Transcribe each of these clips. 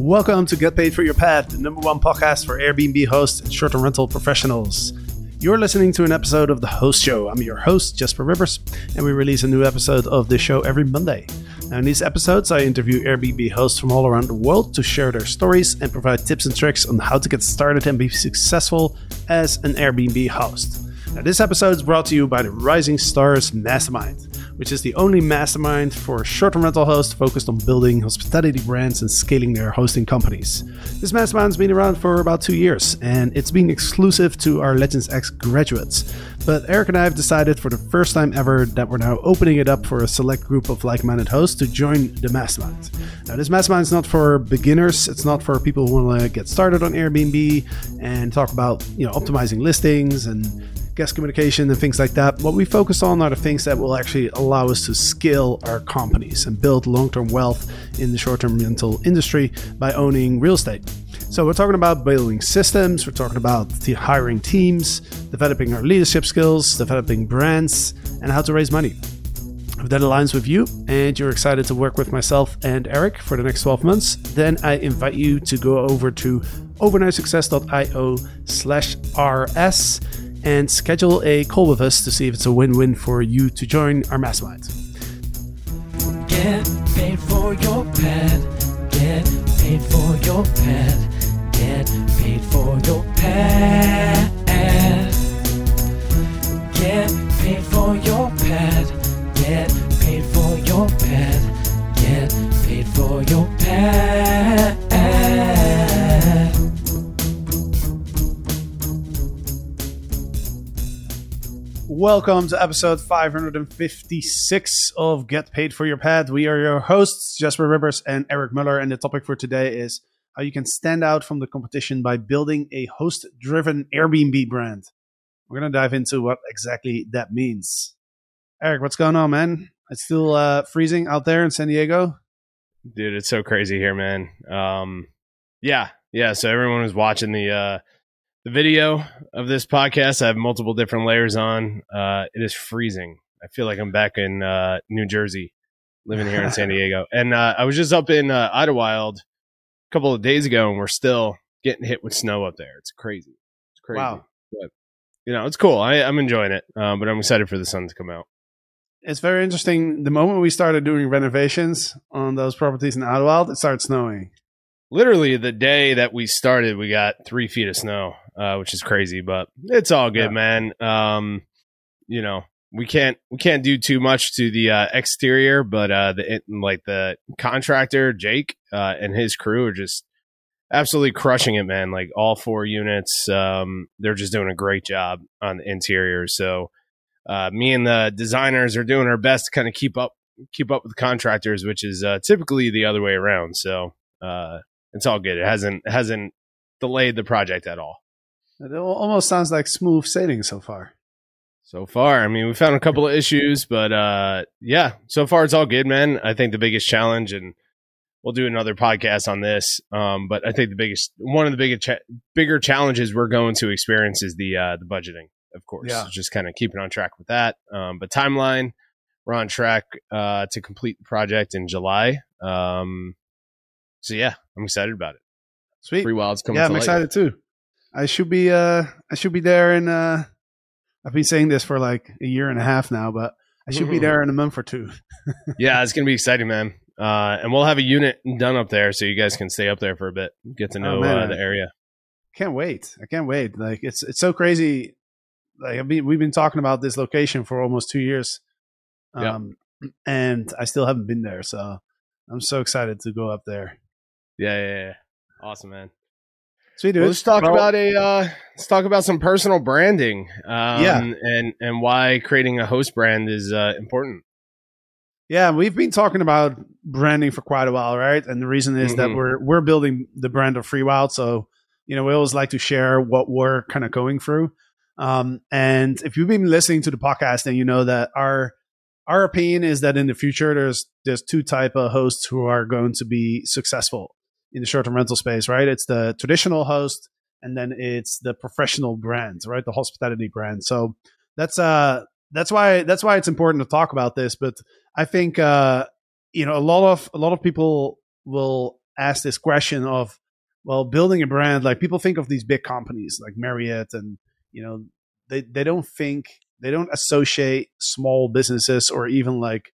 Welcome to Get Paid for Your Pad, the #1 podcast for Airbnb hosts and short-term rental professionals. You're listening to an episode of The Host Show. I'm your host, Jasper Rivers, and we release a new episode of this show every Monday. Now, in these episodes, I interview Airbnb hosts from all around the world to share their stories and provide tips and tricks on how to get started and be successful as an Airbnb host. Now, this episode is brought to you by the Rising Stars Mastermind, which is the only mastermind for short-term rental hosts focused on building hospitality brands and scaling their hosting companies. This mastermind's been around for about 2 years, and it's been exclusive to our Legends X graduates. But Eric and I have decided for the first time ever that we're now opening it up for a select group of like-minded hosts to join the mastermind. Now, this mastermind's not for beginners. It's not for people who want to get started on Airbnb and talk about, optimizing listings and guest communication and things like that. What we focus on are the things that will actually allow us to scale our companies and build long-term wealth in the short-term rental industry by owning real estate. So we're talking about building systems, we're talking about hiring teams, developing our leadership skills, developing brands, and how to raise money. If that aligns with you and you're excited to work with myself and Eric for the next 12 months, then I invite you to go over to overnightsuccess.io/RS and schedule a call with us to see if it's a win-win for you to join our mastermind. Get paid for your pet. Get paid for your pet. Get paid for your pet. Get paid for your pet. Get paid for your pet. Get paid for your pet. Welcome to episode 556 of Get Paid for Your Pad. We are your hosts, Jasper Rivers and Eric Muller, and the topic for today is how you can stand out from the competition by building a host-driven Airbnb brand. We're going to dive into what exactly that means. Eric, what's going on, man? It's still freezing out there in San Diego. Dude, it's so crazy here, man. So everyone was watching the video of this podcast. I have multiple different layers on. It is freezing. I feel like I'm back in New Jersey, living here in San Diego. And I was just up in Idyllwild a couple of days ago, and we're still getting hit with snow up there. It's crazy. Wow. But, it's cool. I'm enjoying it, but I'm excited for the sun to come out. It's very interesting. The moment we started doing renovations on those properties in Idyllwild, it started snowing. Literally the day that we started, we got 3 feet of snow, which is crazy, but it's all good, man. We can't do too much to the exterior, but the contractor Jake and his crew are just absolutely crushing it, man. Like all 4 units, they're just doing a great job on the interior. So me and the designers are doing our best to kind of keep up with the contractors, which is typically the other way around. So it's all good. It hasn't delayed the project at all. It almost sounds like smooth sailing so far. I mean, we found a couple of issues, but so far it's all good, man. I think the biggest challenge, and we'll do another podcast on this, but I think one of the bigger challenges we're going to experience is the budgeting, of course. Yeah. So just kind of keeping on track with that. But timeline, we're on track to complete the project in July. I'm excited about it. Sweet. Freewild's coming. Yeah, I'm excited too. I should be there in I've been saying this for like a year and a half now, but I should be there in a month or two. Yeah, it's going to be exciting, man. And we'll have a unit done up there so you guys can stay up there for a bit, get to know the area. I can't wait. Like it's so crazy. Like we've been talking about this location for almost 2 years. And I still haven't been there, so I'm so excited to go up there. Yeah. Awesome, man. Sweet, dude. Well, let's talk about some personal branding. And why creating a host brand is important. Yeah, we've been talking about branding for quite a while, right? And the reason is that we're building the brand of Freewyld. So, we always like to share what we're kind of going through. And if you've been listening to the podcast, then you know that our opinion is that in the future there's 2 type of hosts who are going to be successful in the short-term rental space, right? It's the traditional host, and then it's the professional brand, right? The hospitality brand. So that's why it's important to talk about this. But I think a lot of people will ask this question of, well, building a brand, like people think of these big companies like Marriott and, you know, they don't associate small businesses or even like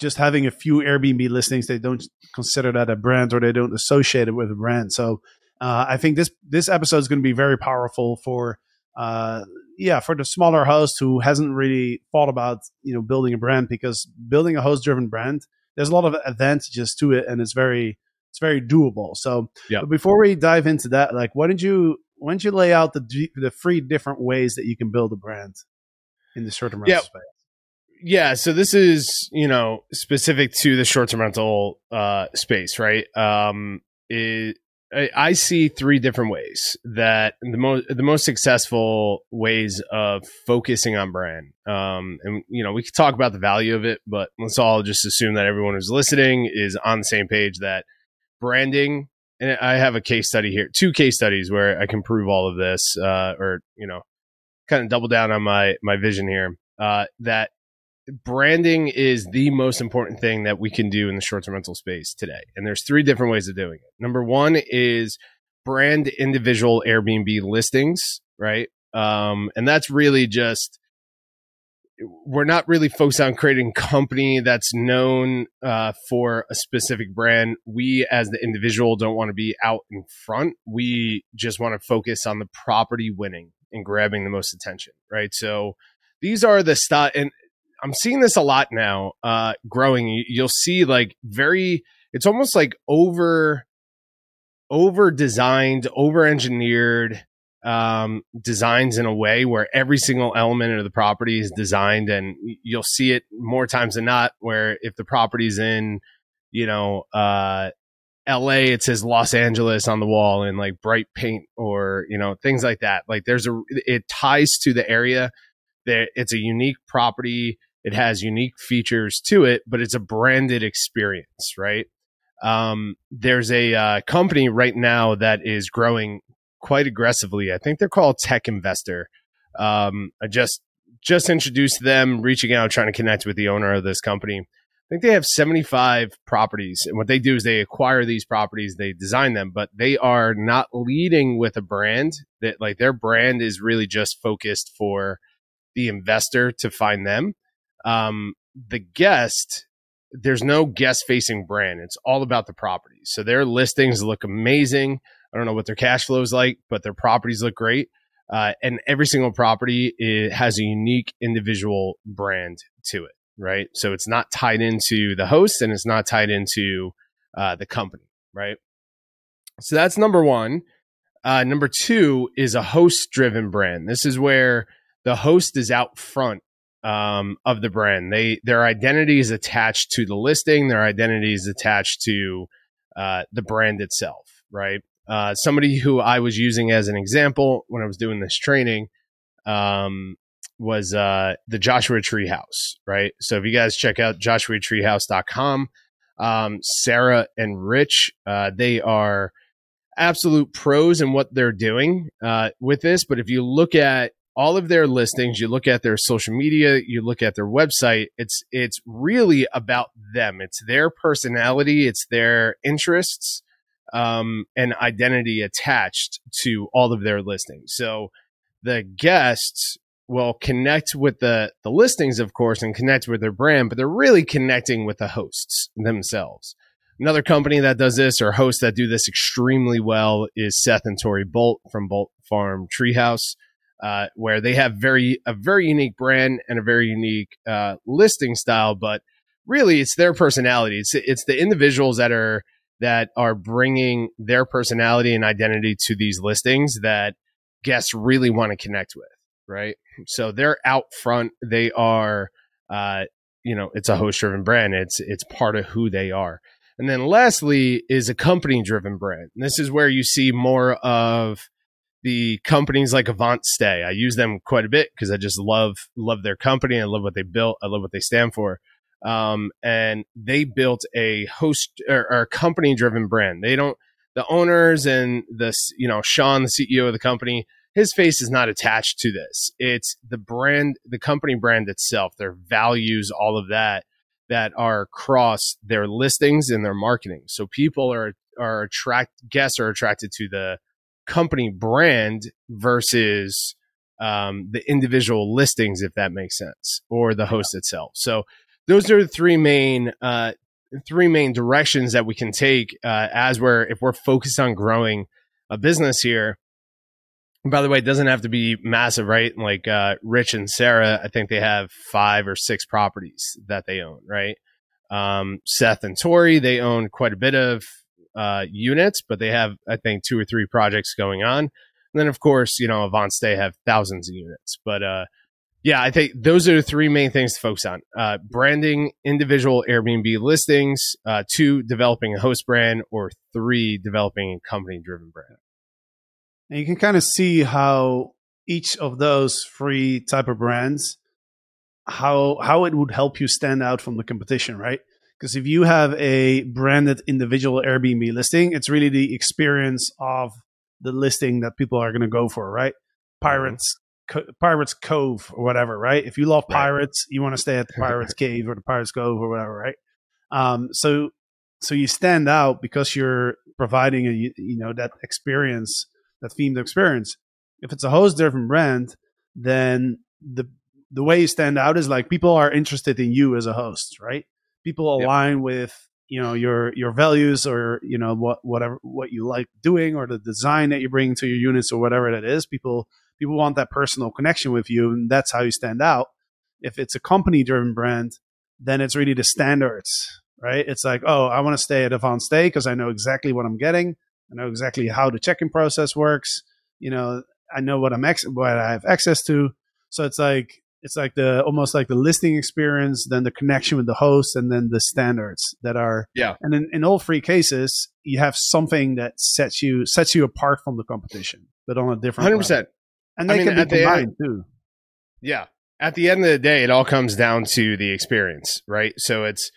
just having a few Airbnb listings. They don't consider that a brand, or they don't associate it with a brand. So I think this episode is going to be very powerful for the smaller host who hasn't really thought about, you know, building a brand, because building a host driven brand, there's a lot of advantages to it, and it's very doable. So yeah. But before we dive into that, like, why don't you lay out the three different ways that you can build a brand in the short-term rental space? Yeah. So this is, you know, specific to the short-term rental space, right? I see three different ways that the most successful ways of focusing on brand. And, you know, we could talk about the value of it, but let's all just assume that everyone who's listening is on the same page that branding, and I have a case study here, two case studies where I can prove all of this, or, you know, kind of double down on my vision here, that branding is the most important thing that we can do in the short-term rental space today. And there's three different ways of doing it. Number one is brand individual Airbnb listings, right? And that's really just, we're not really focused on creating a company that's known for a specific brand. We, as the individual, don't want to be out in front. We just want to focus on the property winning and grabbing the most attention, right? So these are the stuff, and I'm seeing this a lot now, growing. You'll see like it's almost like over-designed, over-engineered designs in a way where every single element of the property is designed, and you'll see it more times than not where if the property's in, you know, LA, it says Los Angeles on the wall in like bright paint, or, you know, things like that. Like it ties to the area. It's a unique property. It has unique features to it, but it's a branded experience, right? There's a company right now that is growing quite aggressively. I think they're called Tech Investor. I just introduced them, reaching out, trying to connect with the owner of this company. I think they have 75 properties. And what they do is they acquire these properties, they design them, but they are not leading with a brand. That like their brand is really just focused for the investor to find them. The guest, there's no guest facing brand. It's all about the properties. So their listings look amazing. I don't know what their cash flow is like, but their properties look great. And every single property has a unique individual brand to it, right? So it's not tied into the host, and it's not tied into the company, right? So that's number one. Number two is a host-driven brand. This is where the host is out front of the brand. Their identity is attached to the listing. Their identity is attached to the brand itself, right? Somebody who I was using as an example when I was doing this training was the Joshua Tree House, right? So if you guys check out joshuatreehouse.com, Sarah and Rich, they are absolute pros in what they're doing with this. But if you look at all of their listings, you look at their social media, you look at their website, it's really about them. It's their personality, it's their interests, and identity attached to all of their listings. So the guests will connect with the listings, of course, and connect with their brand, but they're really connecting with the hosts themselves. Another company that does this, or hosts that do this extremely well, is Seth and Tori Bolt from Bolt Farm Treehouse, where they have a very unique brand and a very unique listing style, but really it's their personality. It's the individuals that are bringing their personality and identity to these listings that guests really want to connect with, right? So they're out front. They are, you know, it's a host-driven brand. It's part of who they are. And then lastly is a company-driven brand. And this is where you see more of the companies like AvantStay. I use them quite a bit because I just love their company. I love what they built. I love what they stand for. And they built a host or company driven brand. The owners and Sean, the CEO of the company, his face is not attached to this. It's the brand, the company brand itself, their values, all of that, that are across their listings and their marketing. So people guests are attracted to the company brand versus the individual listings, if that makes sense, or the host itself. So those are the three main directions that we can take if we're focused on growing a business here. And by the way, it doesn't have to be massive, right? Like Rich and Sarah, I think they have 5 or 6 properties that they own, right? Seth and Tori, they own quite a bit of units, but they have, I think, 2 or 3 projects going on. And then, of course, AvantStay have thousands of units. But I think those are the 3 main things to focus on. Branding, individual Airbnb listings, 2, developing a host brand, or 3, developing a company-driven brand. And you can kind of see how each of those 3 type of brands, how it would help you stand out from the competition, right? Because if you have a branded individual Airbnb listing, it's really the experience of the listing that people are going to go for, right? Pirates Cove or whatever, right? If you love pirates, you want to stay at the Pirates Cave or the Pirates Cove or whatever, right? So you stand out because you're providing that experience, that themed experience. If it's a host-driven brand, then the way you stand out is like people are interested in you as a host, right? People align with your values or whatever you like doing or the design that you bring to your units or whatever that is. People want that personal connection with you, and that's how you stand out. If it's a company-driven brand, then it's really the standards, right? It's like, oh, I want to stay at AvantStay because I know exactly what I'm getting. I know exactly how the check-in process works. I know what I have access to. So it's like almost like the listing experience, then the connection with the host, and then the standards that are. Yeah. And in all 3 cases, you have something that sets you apart from the competition, but on a different 100%. Level. And they can be combined too. Yeah. At the end of the day, it all comes down to the experience, right? So it's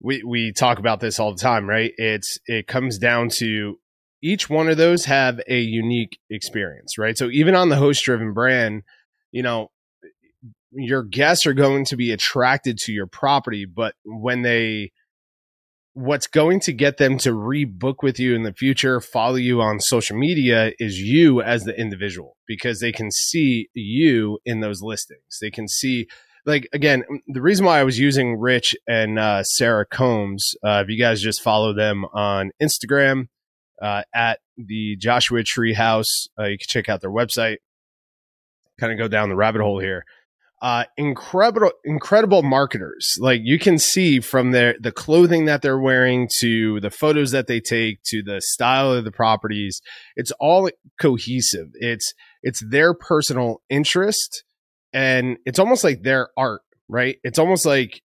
we talk about this all the time, right? It comes down to each one of those have a unique experience, right? So even on the host-driven brand, your guests are going to be attracted to your property, but what's going to get them to rebook with you in the future, follow you on social media, is you as the individual, because they can see you in those listings. They can see, like, again, the reason why I was using Rich and Sarah Combs, if you guys just follow them on Instagram, at the Joshua Tree House, you can check out their website. Kind of go down the rabbit hole here. Incredible marketers. Like, you can see from the clothing that they're wearing to the photos that they take to the style of the properties, it's all cohesive. It's their personal interest, and it's almost like their art, right? It's almost like,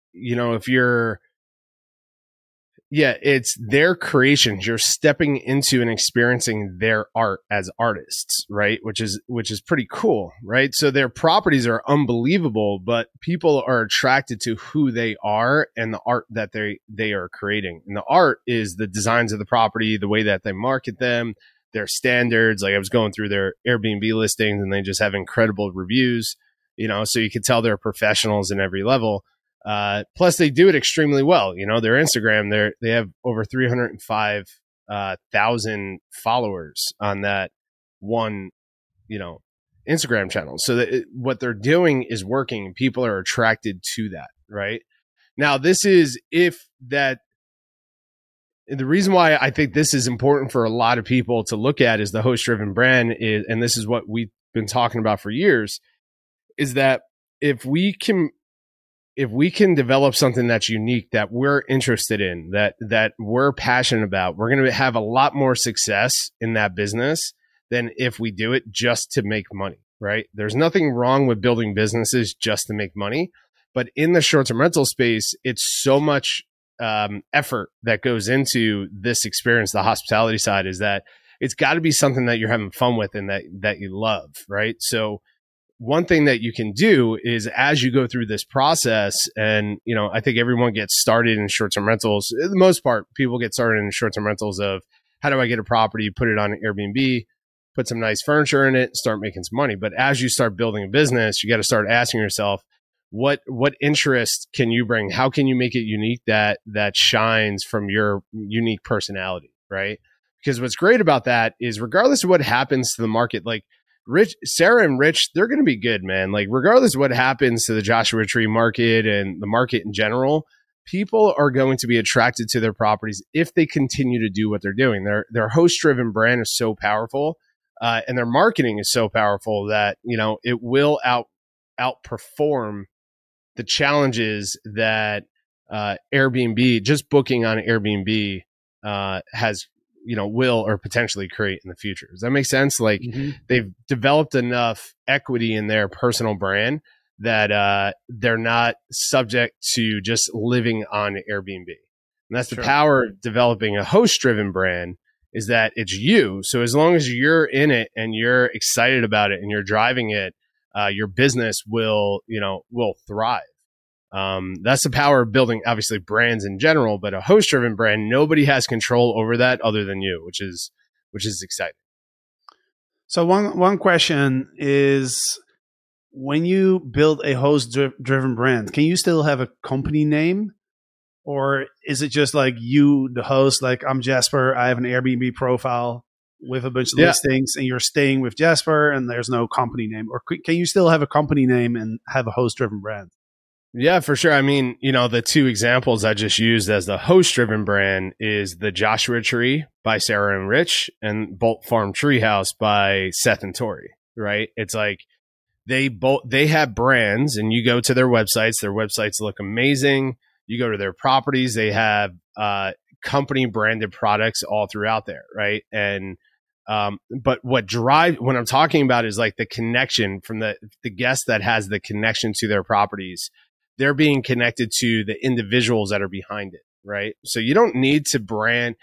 it's their creations. You're stepping into and experiencing their art as artists, right? Which is pretty cool, right? So their properties are unbelievable, but people are attracted to who they are and the art that they are creating. And the art is the designs of the property, the way that they market them, their standards. Like, I was going through their Airbnb listings, and they just have incredible reviews, so you can tell they're professionals in every level. Plus, they do it extremely well. Their Instagram, they have over 305,000 followers on that one, Instagram channel. So what they're doing is working. People are attracted to that, right? Now, the reason why I think this is important for a lot of people to look at is the host-driven brand is, and this is what we've been talking about for years, is that if we can develop something that's unique, that we're interested in, that we're passionate about, we're going to have a lot more success in that business than if we do it just to make money, right? There's nothing wrong with building businesses just to make money, but in the short-term rental space, it's so much effort that goes into this experience. The hospitality side is that it's got to be something that you're having fun with and that you love, right? So one thing that you can do is, as you go through this process, and I think everyone gets started in short-term rentals. For the most part, people get started in short-term rentals of, how do I get a property, put it on Airbnb, put some nice furniture in it, start making some money. But as you start building a business, you got to start asking yourself, what interest can you bring? How can you make it unique that shines from your unique personality, right? Because what's great about that is regardless of what happens to the market, like Sarah and Rich, they're going to be good, man. Like regardless of what happens to the Joshua Tree market and the market in general, people are going to be attracted to their properties if they continue to do what they're doing. Their host-driven brand is so powerful, and their marketing is so powerful that, you know, it will outperform the challenges that Airbnb, just booking on Airbnb, has, you know, will or potentially create in the future. Does that make sense? Like they've developed enough equity in their personal brand that they're not subject to just living on Airbnb. And that's the power of developing a host-driven brand, is that it's you. So as long as you're in it and you're excited about it and you're driving it, your business will thrive. That's the power of building, obviously, brands in general, but a host-driven brand, nobody has control over that other than you, which is exciting. So one question is, when you build a host-driven brand, can you still have a company name? Or is it just like you, the host, like I'm Jasper, I have an Airbnb profile with a bunch of listings, and you're staying with Jasper and there's no company name? Or can you still have a company name and have a host-driven brand? Yeah, for sure. I mean, you know, the two examples I just used as the host-driven brand is the Joshua Tree by Sarah and Rich and Bolt Farm Treehouse by Seth and Tori, right? It's like they have brands, and you go to their websites look amazing. You go to their properties, they have company branded products all throughout there, right? And but what I'm talking about is like the connection from the guest that has the connection to their properties. They're being connected to the individuals that are behind it, right? So you don't need to brand.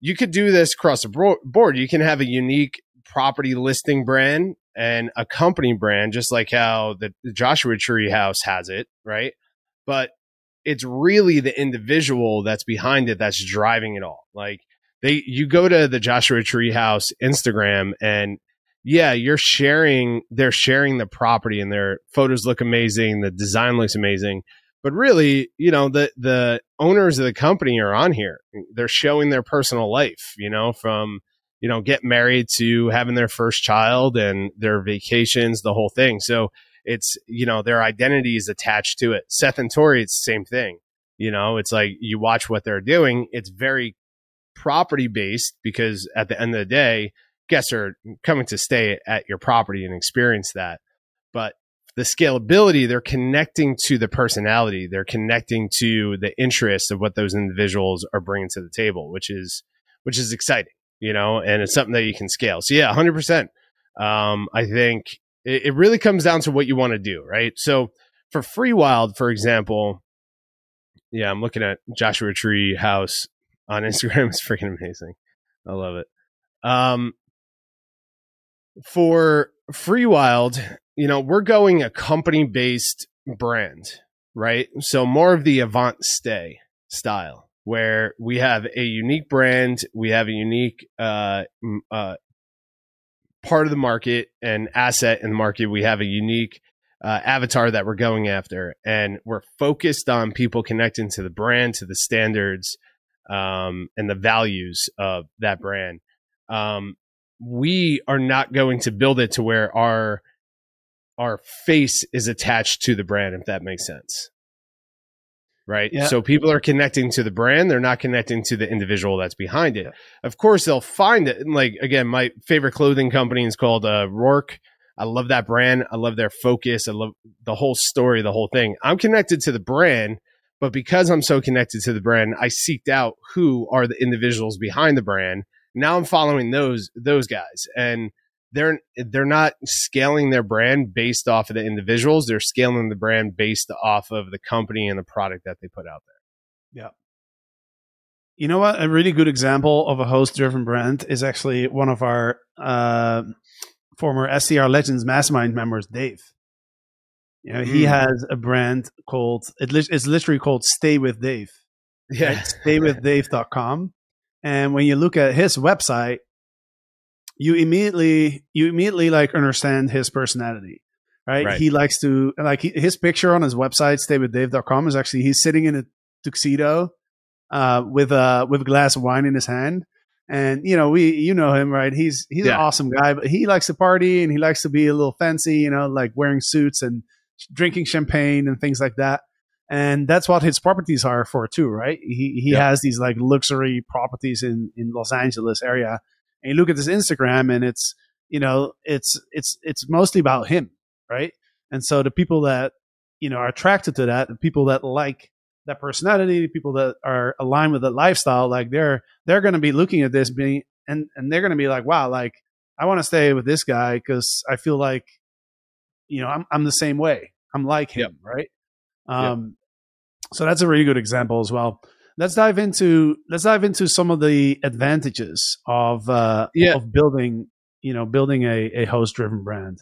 You could do this across the board. You can have a unique property listing brand and a company brand, just like how the Joshua Tree House has it, right? But it's really the individual that's behind it that's driving it all. Like you go to the Joshua Tree House Instagram, and they're sharing the property, and their photos look amazing, the design looks amazing. But really, you know, the owners of the company are on here. They're showing their personal life, you know, from, you know, get married to having their first child and their vacations, the whole thing. So it's, you know, their identity is attached to it. Seth and Tori, it's the same thing. You know, it's like you watch what they're doing. It's very property based, because at the end of the day, guests are coming to stay at your property and experience that. But the scalability, they're connecting to the personality. They're connecting to the interests of what those individuals are bringing to the table, which is exciting. You know, and it's something that you can scale. So yeah, 100%. I think it really comes down to what you want to do, right? So for Freewyld, for example, yeah, I'm looking at Joshua Tree House on Instagram. It's freaking amazing. I love it. For Freewyld, you know, we're going a company-based brand, right? So more of the AvantStay style, where we have a unique brand, we have a unique part of the market and asset in the market. We have a unique avatar that we're going after, and we're focused on people connecting to the brand, to the standards, and the values of that brand. We are not going to build it to where our face is attached to the brand, if that makes sense. Right. Yeah. So people are connecting to the brand. They're not connecting to the individual that's behind it. Yeah. Of course, they'll find it. And like, again, my favorite clothing company is called Rourke. I love that brand. I love their focus. I love the whole story, the whole thing. I'm connected to the brand, but because I'm so connected to the brand, I seeked out who are the individuals behind the brand. Now I'm following those guys, and they're not scaling their brand based off of the individuals. They're scaling the brand based off of the company and the product that they put out there. Yeah. You know what? A really good example of a host-driven brand is actually one of our former SCR Legends Mastermind members, Dave. You know, he has a brand called, it's literally called Stay with Dave. Yeah. Right? Staywithdave.com. And when you look at his website, you immediately like understand his personality. right? He likes to, like, his picture on his website, staywithdave.com, is actually, he's sitting in a tuxedo with a glass of wine in his hand. And, you know, you know him, right? He's an awesome guy, but he likes to party and he likes to be a little fancy, you know, like wearing suits and drinking champagne and things like that. And that's what his properties are for too, right? He has these like luxury properties in Los Angeles area. And you look at his Instagram and it's, you know, it's mostly about him, right? And so the people that, you know, are attracted to that, the people that like that personality, the people that are aligned with that lifestyle, like they're going to be looking at this being, and they're going to be like, wow, like I want to stay with this guy because I feel like, you know, I'm the same way. I'm like him, right? So that's a really good example as well. Let's dive into some of the advantages of building a host-driven brand.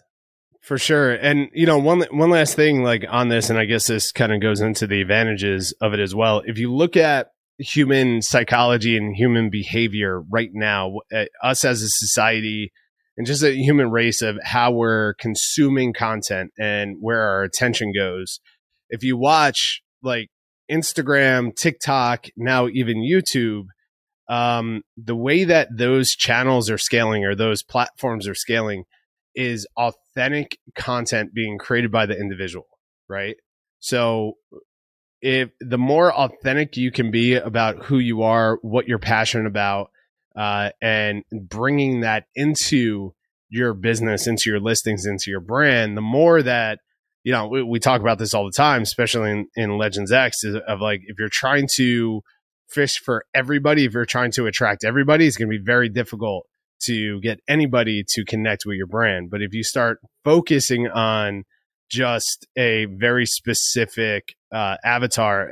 For sure. And, you know, one last thing like on this, and I guess this kind of goes into the advantages of it as well. If you look at human psychology and human behavior right now, us as a society and just a human race of how we're consuming content and where our attention goes. If you watch like Instagram, TikTok, now even YouTube, the way that those channels are scaling or those platforms are scaling is authentic content being created by the individual, right? So if the more authentic you can be about who you are, what you're passionate about, and bringing that into your business, into your listings, into your brand, the more that, you know, we talk about this all the time, especially in Legends X, of like, if you're trying to fish for everybody, if you're trying to attract everybody, it's going to be very difficult to get anybody to connect with your brand. But if you start focusing on just a very specific avatar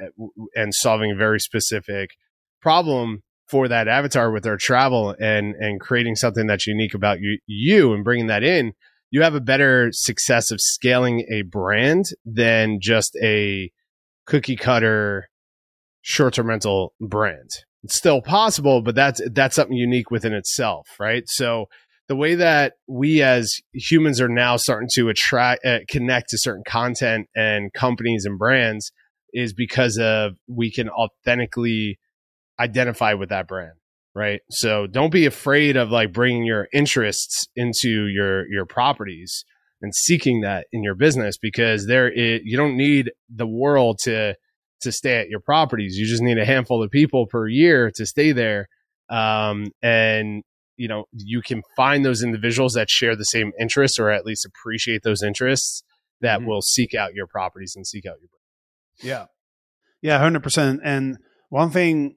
and solving a very specific problem for that avatar with their travel and creating something that's unique about you and bringing that in, you have a better success of scaling a brand than just a cookie cutter short-term rental brand. It's still possible, but that's something unique within itself, right? So the way that we as humans are now starting to connect to certain content and companies and brands is because of we can authentically identify with that brand, right? So don't be afraid of like bringing your interests into your properties and seeking that in your business, because you don't need the world to stay at your properties. You just need a handful of people per year to stay there. And, you know, you can find those individuals that share the same interests or at least appreciate those interests that will seek out your properties and seek out your brand. Yeah. 100%. And one thing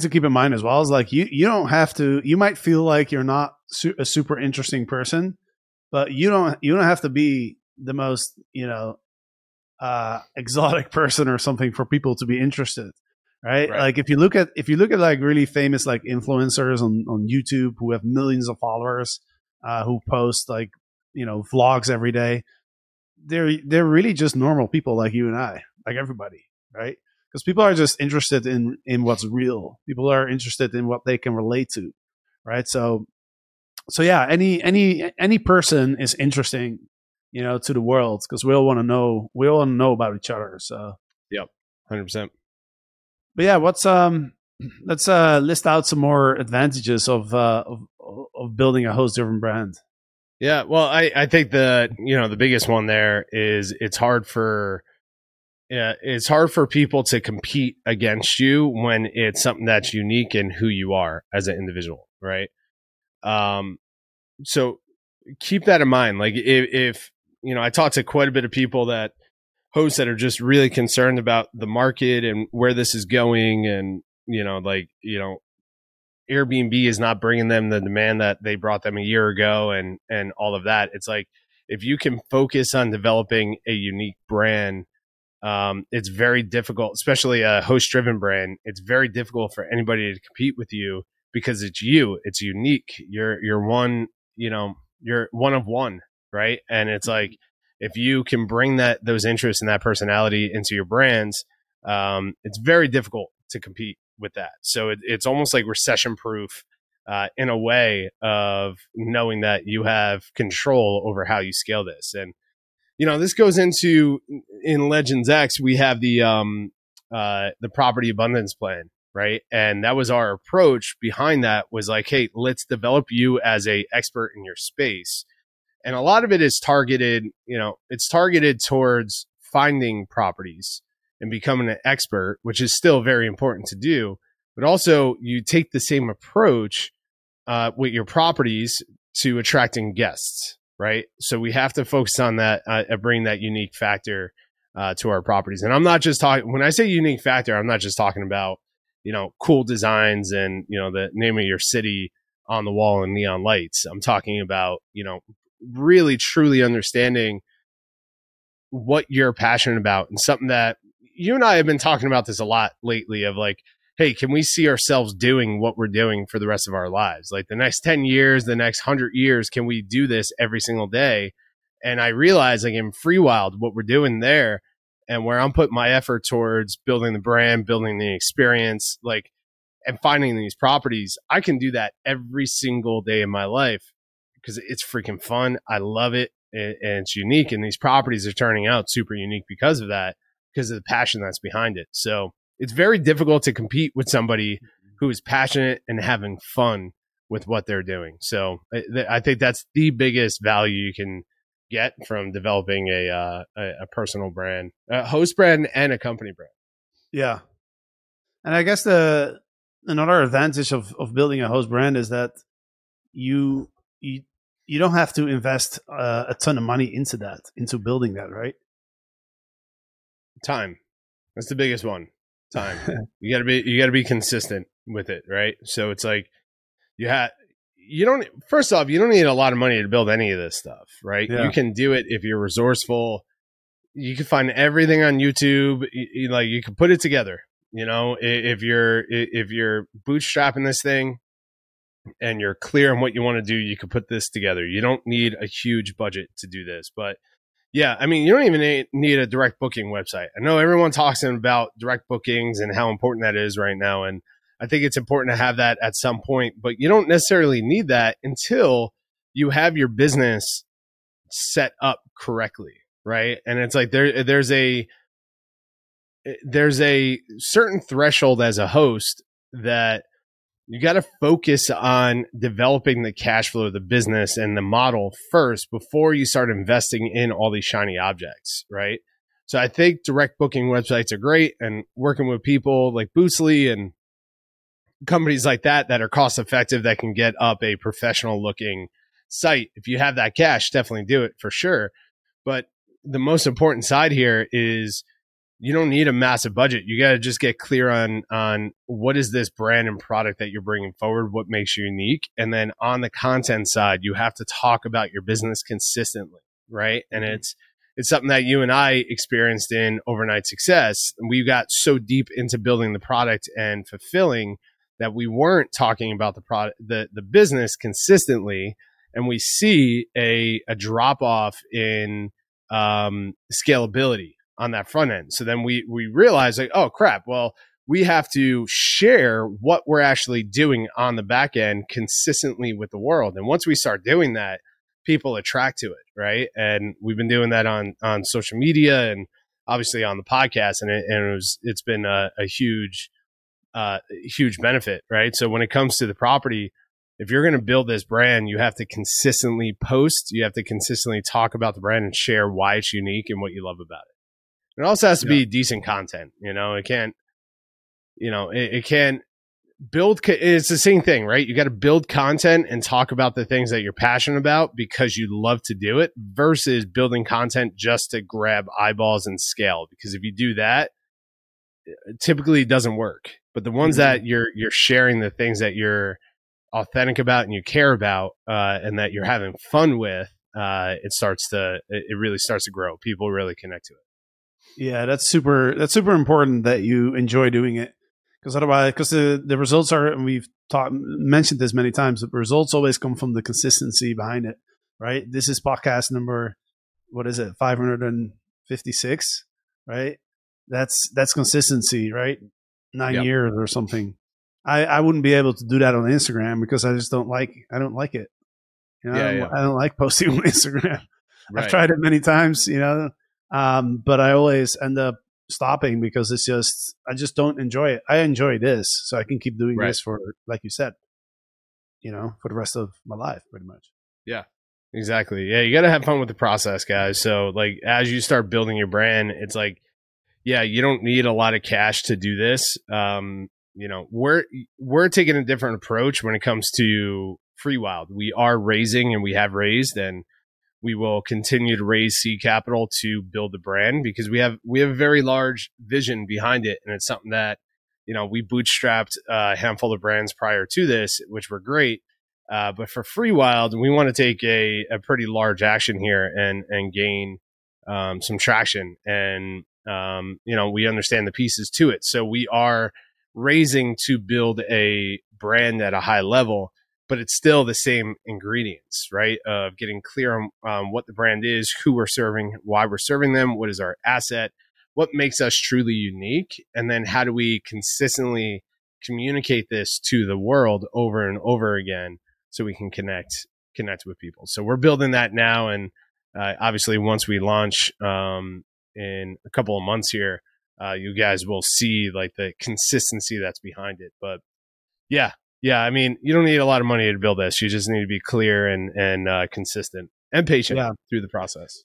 to keep in mind as well is like, you don't have to, you might feel like you're not a super interesting person, but you don't have to be the most, you know, exotic person or something for people to be interested, right? Like if you look at like really famous like influencers on YouTube who have millions of followers, who post like, you know, vlogs every day, they're really just normal people like you and I, like everybody, right? Because people are just interested in what's real. People are interested in what they can relate to, right? So yeah, any person is interesting, you know, to the world, because we all want to know about each other. So 100%. But yeah, let's list out some more advantages of building a host-driven brand. Yeah, well, I think the biggest one there is it's hard for people to compete against you when it's something that's unique in who you are as an individual, right? So keep that in mind. Like if you know, I talk to quite a bit of people that hosts that are just really concerned about the market and where this is going. And, you know, like, you know, Airbnb is not bringing them the demand that they brought them a year ago and all of that. It's like, if you can focus on developing a unique brand, it's very difficult, especially a host driven brand. It's very difficult for anybody to compete with you because it's you, it's unique. You're one of one, right? And it's like, if you can bring those interests and that personality into your brands, it's very difficult to compete with that. So it's almost like recession proof in a way of knowing that you have control over how you scale this. And you know, this goes into, in Legends X, we have the property abundance plan, right? And that was our approach behind that was like, hey, let's develop you as a expert in your space. And a lot of it is targeted, you know, it's targeted towards finding properties and becoming an expert, which is still very important to do. But also you take the same approach with your properties to attracting guests, right? So we have to focus on that, bring that unique factor to our properties. And I'm not just talking, when I say unique factor, I'm not just talking about, you know, cool designs and, you know, the name of your city on the wall and neon lights. I'm talking about, you know, really truly understanding what you're passionate about, and something that you and I have been talking about this a lot lately of like, hey, can we see ourselves doing what we're doing for the rest of our lives? Like the next 10 years, the next 100 years, can we do this every single day? And I realize like in Freewyld, what we're doing there and where I'm putting my effort towards building the brand, building the experience, like, and finding these properties, I can do that every single day in my life because it's freaking fun. I love it. And it's unique. And these properties are turning out super unique because of that, because of the passion that's behind it. So it's very difficult to compete with somebody who is passionate and having fun with what they're doing. So I think that's the biggest value you can get from developing a personal brand, a host brand and a company brand. Yeah. And I guess another advantage of building a host brand is that you don't have to invest a ton of money into building that, right? Time. That's the biggest one. Time. You gotta be consistent with it, right? So it's like you don't need a lot of money to build any of this stuff, right? Yeah. You can do it if you're resourceful. You can find everything on YouTube. You can put it together. You know, if you're bootstrapping this thing and you're clear on what you want to do, you can put this together. You don't need a huge budget to do this, but yeah, I mean, you don't even need a direct booking website. I know everyone talks about direct bookings and how important that is right now. And I think it's important to have that at some point, but you don't necessarily need that until you have your business set up correctly, right? And it's like there's a certain threshold as a host that you got to focus on developing the cash flow of the business and the model first before you start investing in all these shiny objects, right? So I think direct booking websites are great, and working with people like Boostly and companies like that are cost effective, that can get up a professional looking site. If you have that cash, definitely do it for sure. But the most important side here is you don't need a massive budget. You got to just get clear on what is this brand and product that you're bringing forward, what makes you unique. And then on the content side, you have to talk about your business consistently, right? And it's something that you and I experienced in Overnight Success. We got so deep into building the product and fulfilling that we weren't talking about the product, the business consistently. And we see a drop off in scalability on that front end. So then we realize like, oh crap, well, we have to share what we're actually doing on the back end consistently with the world. And once we start doing that, people attract to it, right? And we've been doing that on social media and obviously on the podcast, and it's been a huge benefit, right? So when it comes to the property, if you're going to build this brand, you have to consistently post, you have to consistently talk about the brand and share why it's unique and what you love about it. It also has to be decent content. You know, it's the same thing, right? You got to build content and talk about the things that you're passionate about because you love to do it versus building content just to grab eyeballs and scale. Because if you do that, it typically doesn't work. But the ones that you're sharing the things that you're authentic about and you care about and that you're having fun with, it really starts to grow. People really connect to it. Yeah, that's super important that you enjoy doing it, because otherwise, the results are, and we've mentioned this many times, the results always come from the consistency behind it, right? This is podcast number, 556, right? That's consistency, right? 9 years or something. I wouldn't be able to do that on Instagram because I don't like it. You know, I don't like posting on Instagram. Right. I've tried it many times, you know, but I always end up stopping because it's just, I just don't enjoy it. I enjoy this, so I can keep doing this for, like you said, you know, for the rest of my life, pretty much. Yeah, exactly. Yeah, you got to have fun with the process, guys. So, like, as you start building your brand, it's like, yeah, you don't need a lot of cash to do this. You know, we're taking a different approach when it comes to Freewyld. We are raising, and we have raised, and we will continue to raise seed capital to build the brand, because we have a very large vision behind it, and it's something that, you know, we bootstrapped a handful of brands prior to this, which were great. But for Freewyld, we want to take a pretty large action here and gain some traction. And, you know, we understand the pieces to it. So we are raising to build a brand at a high level, but it's still the same ingredients, right? Of getting clear on what the brand is, who we're serving, why we're serving them, what is our asset, what makes us truly unique, and then how do we consistently communicate this to the world over and over again, so we can connect with people. So we're building that now, and obviously once we launch in a couple of months here, you guys will see like the consistency that's behind it. But yeah, I mean, you don't need a lot of money to build this. You just need to be clear and consistent and patient through the process.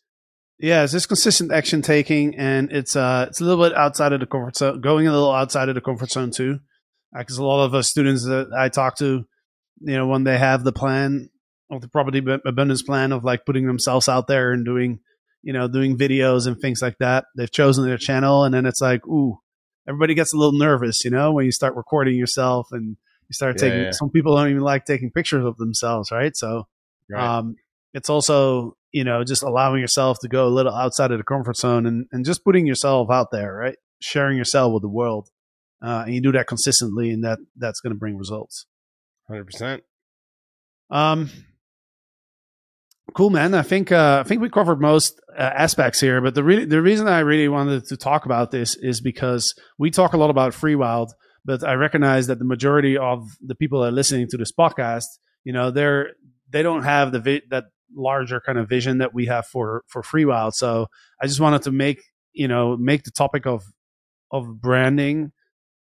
Yeah, it's just consistent action taking, and it's a little bit outside of the comfort zone, going a little outside of the comfort zone too, because a lot of students that I talk to, you know, when they have the plan of the property abundance plan of like putting themselves out there and doing videos and things like that, they've chosen their channel, and then it's like, ooh, everybody gets a little nervous, you know, when you start recording yourself and you start taking. Some people don't even like taking pictures of themselves, right? So, it's also, you know, just allowing yourself to go a little outside of the comfort zone and just putting yourself out there, right? Sharing yourself with the world. And you do that consistently, and that's going to bring results. 100%. Cool, man. I think we covered most aspects here, but the reason I really wanted to talk about this is because we talk a lot about Freewyld, but I recognize that the majority of the people that are listening to this podcast, you know, they don't have that larger kind of vision that we have for Freewyld. So I just wanted to make the topic of branding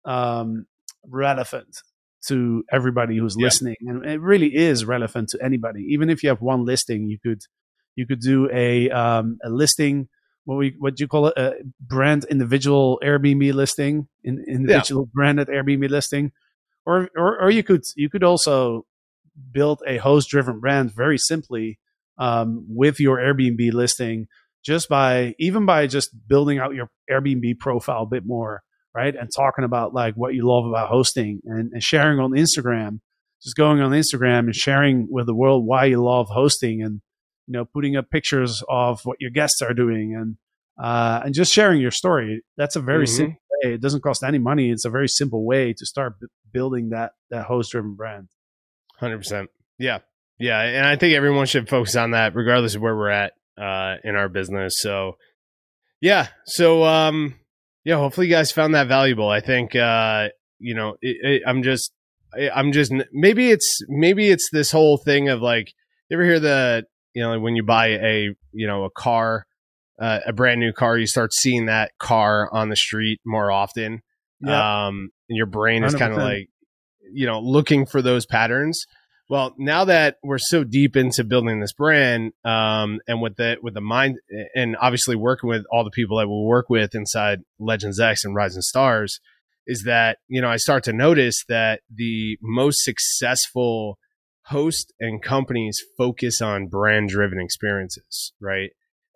relevant to everybody who's listening, and it really is relevant to anybody. Even if you have one listing, you could do a listing, what do you call it, a brand individual Airbnb listing, branded Airbnb listing, or you could also build a host driven brand very simply with your Airbnb listing, just by building out your Airbnb profile a bit more, right? And talking about like what you love about hosting and sharing on Instagram, just going on Instagram and sharing with the world why you love hosting, and, you know, putting up pictures of what your guests are doing and just sharing your story. That's a very simple way. It doesn't cost any money. It's a very simple way to start building that host-driven brand. 100%. Yeah. Yeah. And I think everyone should focus on that regardless of where we're at in our business. So yeah. So, yeah, hopefully you guys found that valuable. I think, you know, I'm just, maybe it's this whole thing of like, you ever hear the, you know, when you buy a car, a brand new car, you start seeing that car on the street more often. Yeah. And your brain is kind of like, you know, looking for those patterns. Well, now that we're so deep into building this brand, and with the mind, and obviously working with all the people that we'll work with inside Legends X and Rising Stars, is that, you know, I start to notice that the most successful hosts and companies focus on brand-driven experiences, right?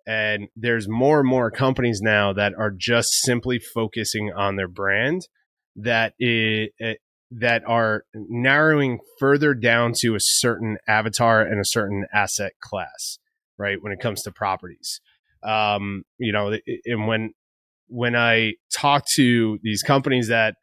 And there's more and more companies now that are just simply focusing on their brand, that are narrowing further down to a certain avatar and a certain asset class, right? When it comes to properties, you know, and when I talk to these companies that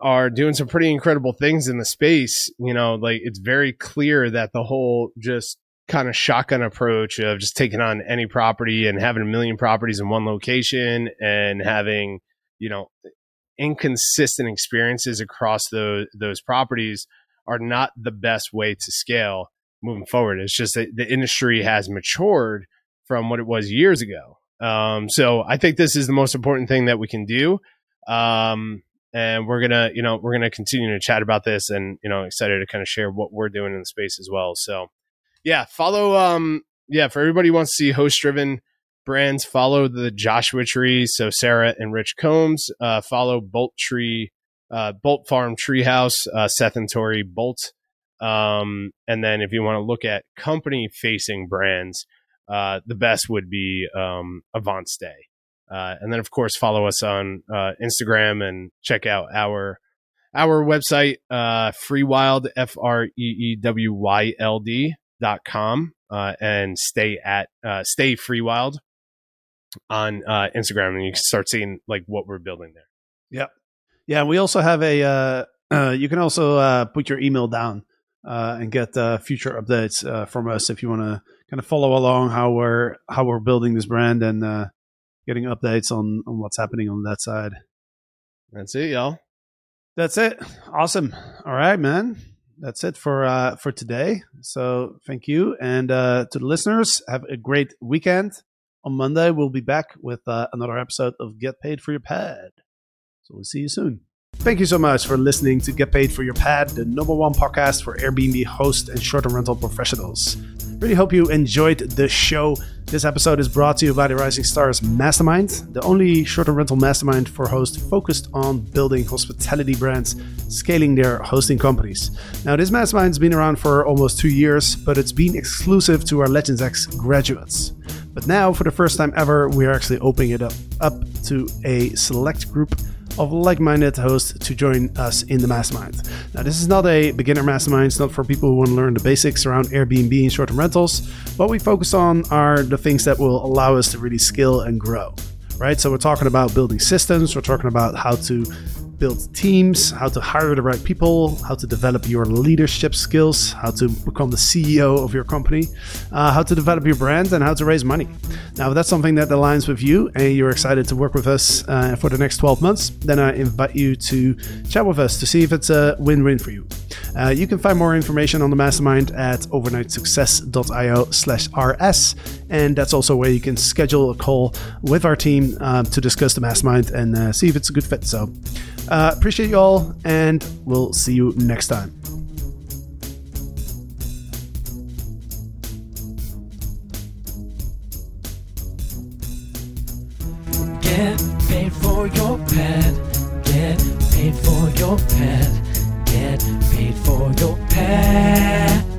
are doing some pretty incredible things in the space, you know, like it's very clear that the whole just kind of shotgun approach of just taking on any property and having 1 million properties in one location and having, you know, inconsistent experiences across those properties are not the best way to scale moving forward. It's just that the industry has matured from what it was years ago. So I think this is the most important thing that we can do. And we're going to continue to chat about this, and, you know, excited to kind of share what we're doing in the space as well. So yeah, follow, for everybody who wants to see host driven brands, follow the Joshua Tree. So Sarah and Rich Combs, follow Bolt Farm Treehouse, Seth and Tori Bolt. And then if you want to look at company facing brands, the best would be AvantStay. And then, of course, follow us on Instagram and check out our website, Freewyld, FREEWYLD.com, and stay Freewyld on Instagram, and you can start seeing like what we're building there. Yep. Yeah, we also have you can also put your email down and get future updates from us if you want to kind of follow along how we're building this brand and getting updates on what's happening on that side. That's it, y'all. That's it. Awesome. All right, man. That's it for today. So thank you. And to the listeners, have a great weekend. On Monday, we'll be back with another episode of Get Paid for Your Pad. So we'll see you soon. Thank you so much for listening to Get Paid for Your Pad, the #1 podcast for Airbnb hosts and short-term rental professionals. Really hope you enjoyed the show. This episode is brought to you by the Rising Stars Mastermind, the only short-term rental mastermind for hosts focused on building hospitality brands, scaling their hosting companies. Now, this mastermind's been around for almost 2 years, but it's been exclusive to our Legends X graduates. But now, for the first time ever, we are actually opening it up to a select group of like-minded hosts to join us in the mastermind. Now, this is not a beginner mastermind. It's not for people who want to learn the basics around Airbnb and short-term rentals. What we focus on are the things that will allow us to really scale and grow, right? So we're talking about building systems. We're talking about how to build teams, how to hire the right people, how to develop your leadership skills, how to become the CEO of your company, how to develop your brand, and how to raise money. Now, if that's something that aligns with you and you're excited to work with us for the next 12 months, then I invite you to chat with us to see if it's a win-win for you. You can find more information on the mastermind at overnightsuccess.io/RS. And that's also where you can schedule a call with our team to discuss the mastermind and see if it's a good fit. So appreciate you all, and we'll see you next time. Get paid for your pet. Get paid for your pet. Get paid for your pet.